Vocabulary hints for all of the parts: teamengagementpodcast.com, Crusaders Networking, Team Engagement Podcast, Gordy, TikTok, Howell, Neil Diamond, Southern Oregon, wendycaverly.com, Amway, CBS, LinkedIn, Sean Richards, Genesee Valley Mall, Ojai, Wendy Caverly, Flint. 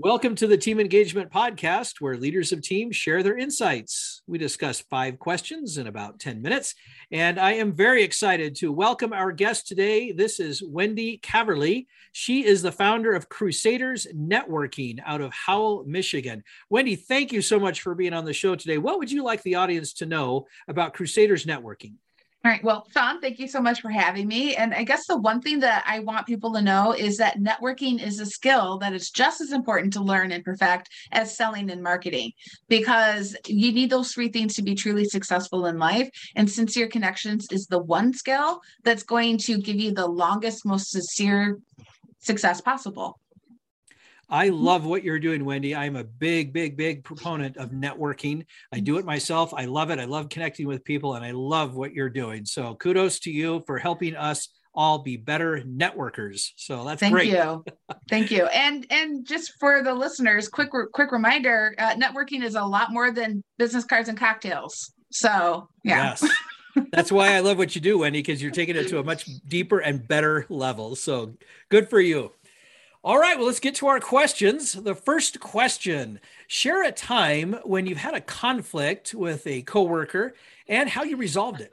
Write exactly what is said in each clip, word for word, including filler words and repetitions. Welcome to the Team Engagement Podcast, where leaders of teams share their insights. We discuss five questions in about ten minutes, and I am very excited to welcome our guest today. This is Wendy Caverly. She is the founder of Crusaders Networking out of Howell, Michigan. Wendy, thank you so much for being on the show today. What would you like the audience to know about Crusaders Networking? All right. Well, Sean, thank you so much for having me. And I guess the one thing that I want people to know is that networking is a skill that is just as important to learn and perfect as selling and marketing, because you need those three things to be truly successful in life. And sincere connections is the one skill that's going to give you the longest, most sincere success possible. I love what you're doing, Wendy. I'm a big, big, big proponent of networking. I do it myself. I love it. I love connecting with people, and I love what you're doing. So kudos to you for helping us all be better networkers. So that's Thank great. Thank you. Thank you. And and just for the listeners, quick, quick reminder, uh, networking is a lot more than business cards and cocktails. So yeah. Yes. That's why I love what you do, Wendy, because you're taking it to a much deeper and better level. So good for you. All right, well, let's get to our questions. The first question, share a time when you've had a conflict with a coworker and how you resolved it.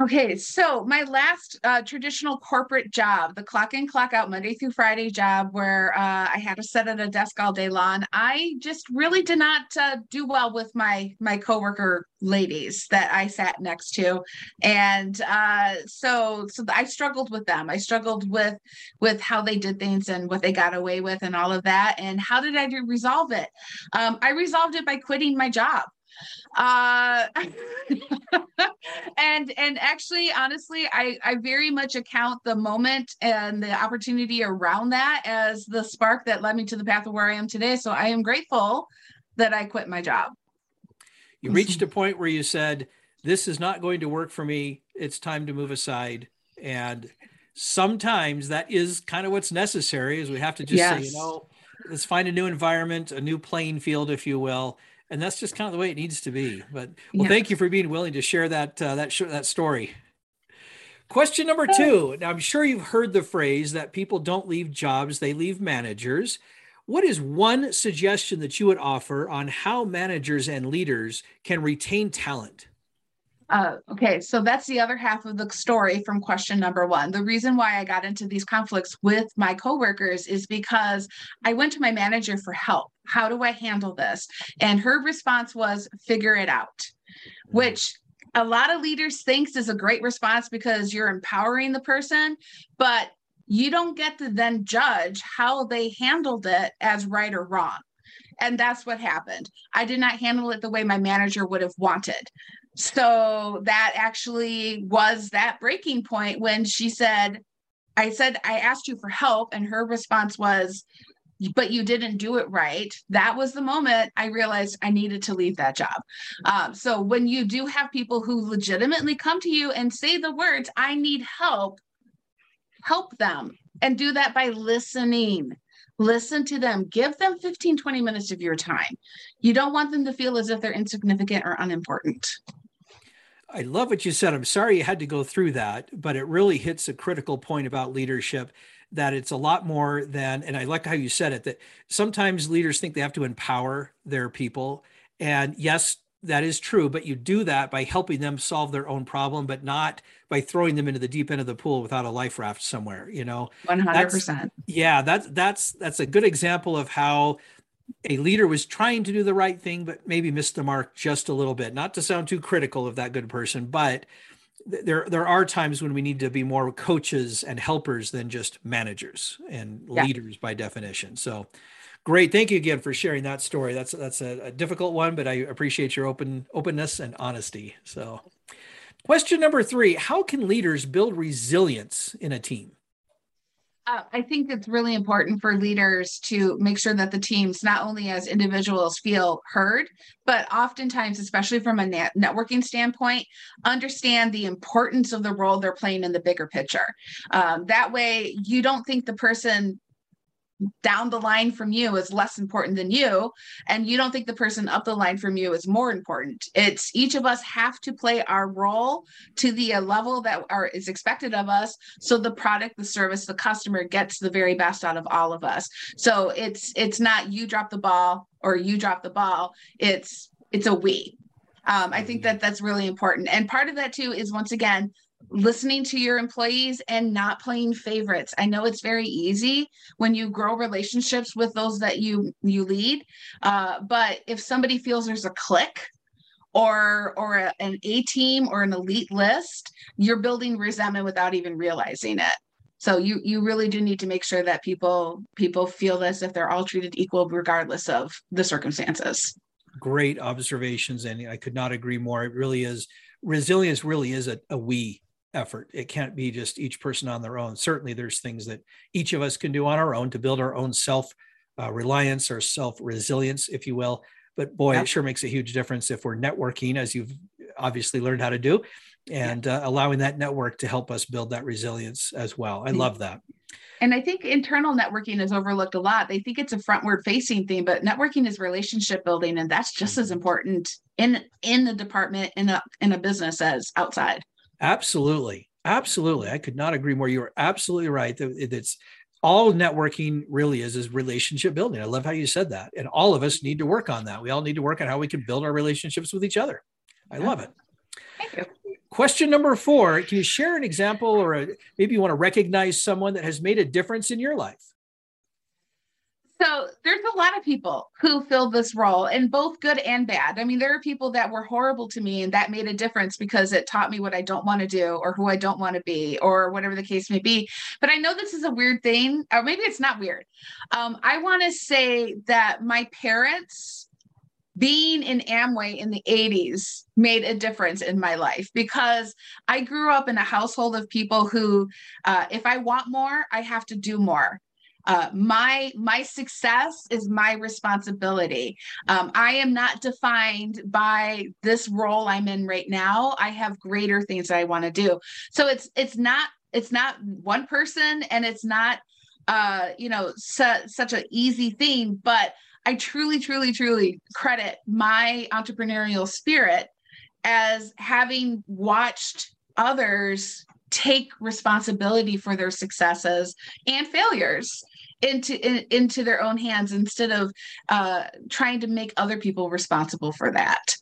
Okay, so my last uh, traditional corporate job, the clock in, clock out, Monday through Friday job where uh, I had to sit at a desk all day long, I just really did not uh, do well with my my coworker ladies that I sat next to. And uh, so so I struggled with them. I struggled with, with how they did things and what they got away with and all of that. And how did I do, resolve it? Um, I resolved it by quitting my job. Uh, and, and actually, honestly, I, I very much account the moment and the opportunity around that as the spark that led me to the path of where I am today. So I am grateful that I quit my job. You reached a point where you said, this is not going to work for me. It's time to move aside. And sometimes that is kind of what's necessary, is we have to just yes. say, you know, let's find a new environment, a new playing field, if you will. And that's just kind of the way it needs to be. But well, yeah. Thank you for being willing to share that uh, that sh- that story. Question number two. Now, I'm sure you've heard the phrase that people don't leave jobs, they leave managers. What is one suggestion that you would offer on how managers and leaders can retain talent? Uh, okay, so that's the other half of the story from question number one. The reason why I got into these conflicts with my coworkers is because I went to my manager for help. How do I handle this? And her response was, figure it out, which a lot of leaders thinks is a great response because you're empowering the person, but you don't get to then judge how they handled it as right or wrong. And that's what happened. I did not handle it the way my manager would have wanted. So that actually was that breaking point when she said, I said, I asked you for help. And her response was, but you didn't do it right. That was the moment I realized I needed to leave that job. Um, so when you do have people who legitimately come to you and say the words, I need help, help them, and do that by listening. Listen to them. Give them fifteen, twenty minutes of your time. You don't want them to feel as if they're insignificant or unimportant. I love what you said. I'm sorry you had to go through that, but it really hits a critical point about leadership, that it's a lot more than, and I like how you said it, that sometimes leaders think they have to empower their people. And yes, that is true, but you do that by helping them solve their own problem, but not by throwing them into the deep end of the pool without a life raft somewhere, you know? one hundred percent. That's, yeah, that's, that's, that's a good example of how a leader was trying to do the right thing, but maybe missed the mark just a little bit. Not to sound too critical of that good person, but there, there are times when we need to be more coaches and helpers than just managers and yeah. leaders by definition. So great. Thank you again for sharing that story. That's that's a, a difficult one, but I appreciate your open openness and honesty. So question number three, how can leaders build resilience in a team? Uh, I think it's really important for leaders to make sure that the teams, not only as individuals, feel heard, but oftentimes, especially from a net networking standpoint, understand the importance of the role they're playing in the bigger picture. Um, that way you don't think the person down the line from you is less important than you, and you don't think the person up the line from you is more important. It's each of us have to play our role to the level that are, is expected of us, so the product, the service, the customer gets the very best out of all of us. So it's it's not you drop the ball or you drop the ball. It's it's a we. Um, I think that that's really important. And part of that too is, once again, listening to your employees and not playing favorites. I know it's very easy when you grow relationships with those that you you lead, uh, but if somebody feels there's a clique or or a, an A-team or an elite list, you're building resentment without even realizing it. So you you really do need to make sure that people people feel as if they're all treated equal regardless of the circumstances. Great observations, and I could not agree more. It really is, resilience really is a, a we effort. It can't be just each person on their own. Certainly there's things that each of us can do on our own to build our own self-reliance uh, or self-resilience, if you will. But boy, yep. It sure makes a huge difference if we're networking, as you've obviously learned how to do, and yep. uh, allowing that network to help us build that resilience as well. I love that. And I think internal networking is overlooked a lot. They think it's a frontward facing thing, but networking is relationship building. And that's just as important in, in the department, in a, in a business as outside. Absolutely. Absolutely. I could not agree more. You are absolutely right. It's all networking really is, is relationship building. I love how you said that. And all of us need to work on that. We all need to work on how we can build our relationships with each other. I love it. Thank you. Question number four, can you share an example or a, maybe you want to recognize someone that has made a difference in your life? So there's a lot of people who filled this role, and both good and bad. I mean, there are people that were horrible to me and that made a difference because it taught me what I don't want to do or who I don't want to be or whatever the case may be. But I know this is a weird thing, or maybe it's not weird. Um, I want to say that my parents being in Amway in the eighties made a difference in my life, because I grew up in a household of people who, uh, if I want more, I have to do more. Uh, my my success is my responsibility. Um, I am not defined by this role I'm in right now. I have greater things that I want to do. So it's it's not it's not one person, and it's not uh, you know su- such an easy thing. But I truly, truly, truly credit my entrepreneurial spirit as having watched others take responsibility for their successes and failures into in, into their own hands, instead of uh, trying to make other people responsible for that.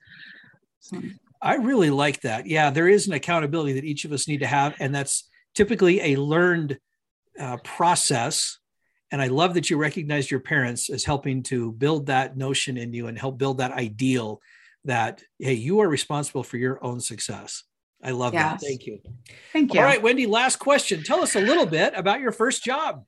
So. I really like that. Yeah, there is an accountability that each of us need to have, and that's typically a learned uh, process. And I love that you recognized your parents as helping to build that notion in you and help build that ideal that, hey, you are responsible for your own success. I love yes. that. Thank you. Thank you. All right, Wendy, last question. Tell us a little bit about your first job.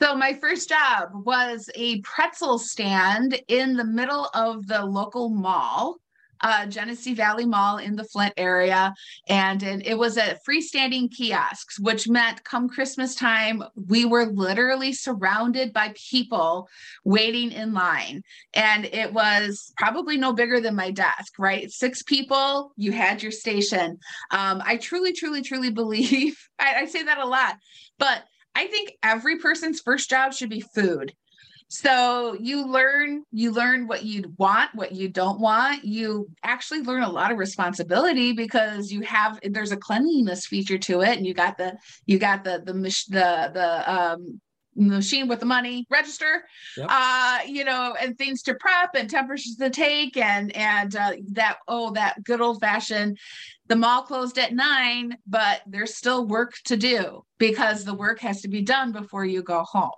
So my first job was a pretzel stand in the middle of the local mall. Uh, Genesee Valley Mall in the Flint area. And, and it was a freestanding kiosks, which meant come Christmas time, we were literally surrounded by people waiting in line. And it was probably no bigger than my desk, right? Six people, you had your station. Um, I truly, truly, truly believe, I, I say that a lot, but I think every person's first job should be food. So you learn, you learn what you want, what you don't want. You actually learn a lot of responsibility, because you have, there's a cleanliness feature to it. And you got the, you got the, the, the, the um, machine with the money register, yep. uh, you know, and things to prep and temperatures to take. And, and uh, that, oh, that good old fashioned, the mall closed at nine, but there's still work to do, because the work has to be done before you go home.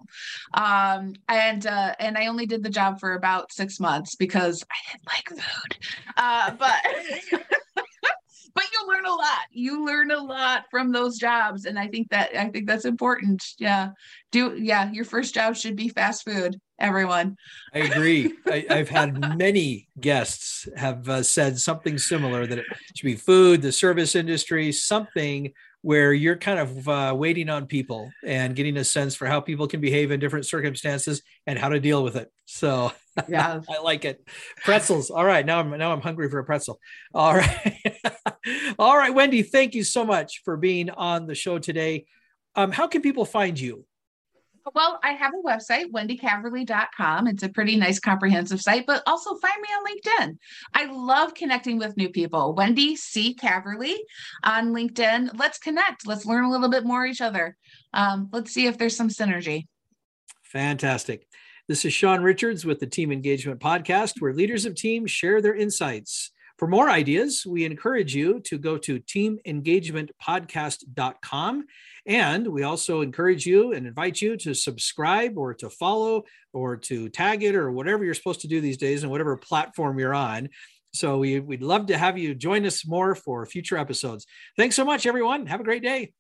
Um, and uh, and I only did the job for about six months because I didn't like food. Uh, but but you learn a lot. You learn a lot from those jobs, and I think that I think that's important. Yeah, do yeah. Your first job should be fast food. Everyone, I agree. I, I've had many guests have uh, said something similar, that it should be food, the service industry, something where you're kind of uh, waiting on people and getting a sense for how people can behave in different circumstances and how to deal with it. So yeah, I like it. Pretzels. All right. Now I'm, now I'm hungry for a pretzel. All right. All right, Wendy, thank you so much for being on the show today. Um, how can people find you? Well, I have a website, wendy caverly dot com. It's a pretty nice comprehensive site, but also find me on LinkedIn. I love connecting with new people. Wendy C. Caverly on LinkedIn. Let's connect. Let's learn a little bit more each other. Um, let's see if there's some synergy. Fantastic. This is Sean Richards with the Team Engagement Podcast, where leaders of teams share their insights. For more ideas, we encourage you to go to team engagement podcast dot com. And we also encourage you and invite you to subscribe or to follow or to tag it or whatever you're supposed to do these days and whatever platform you're on. So we, we'd love to have you join us more for future episodes. Thanks so much, everyone. Have a great day.